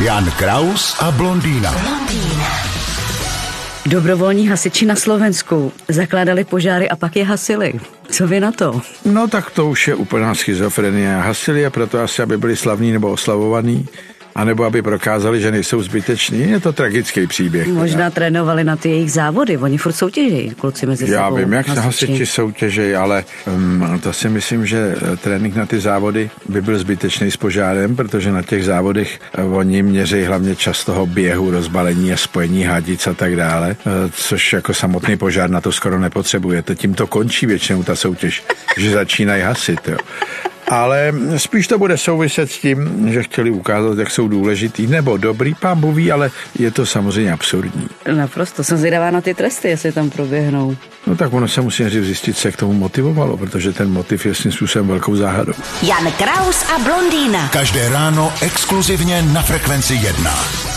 Jan Kraus a blondýna. Dobrovolní hasiči na Slovensku zakládali požáry a pak je hasili. Co vy na to? No tak to už je úplná schizofrenie. Hasili a proto asi, aby byli slavní nebo oslavovaní, anebo aby prokázali, že nejsou zbyteční. Je to tragický příběh. Možná trénovali na ty jejich závody, oni furt soutěžejí, kluci mezi sebou. Já vím, jak hasiči soutěžejí, ale to si myslím, že trénink na ty závody by byl zbytečný s požárem, protože na těch závodech oni měří hlavně čas toho běhu, rozbalení a spojení hadic a tak dále, což jako samotný požár na to skoro nepotřebujete. Tím to končí většinou ta soutěž, že začínají hasit, jo. Ale spíš to bude souviset s tím, že chtěli ukázat, jak jsou důležitý, nebo dobrý, pán Bůh ví, ale je to samozřejmě absurdní. Naprosto, jsem zvědavá na ty tresty, jestli tam proběhnou. No tak ono se musí zjistit, se k tomu motivovalo, protože ten motiv je svým způsobem velkou záhadou. Jan Kraus a blondýna. Každé ráno exkluzivně na Frekvenci 1.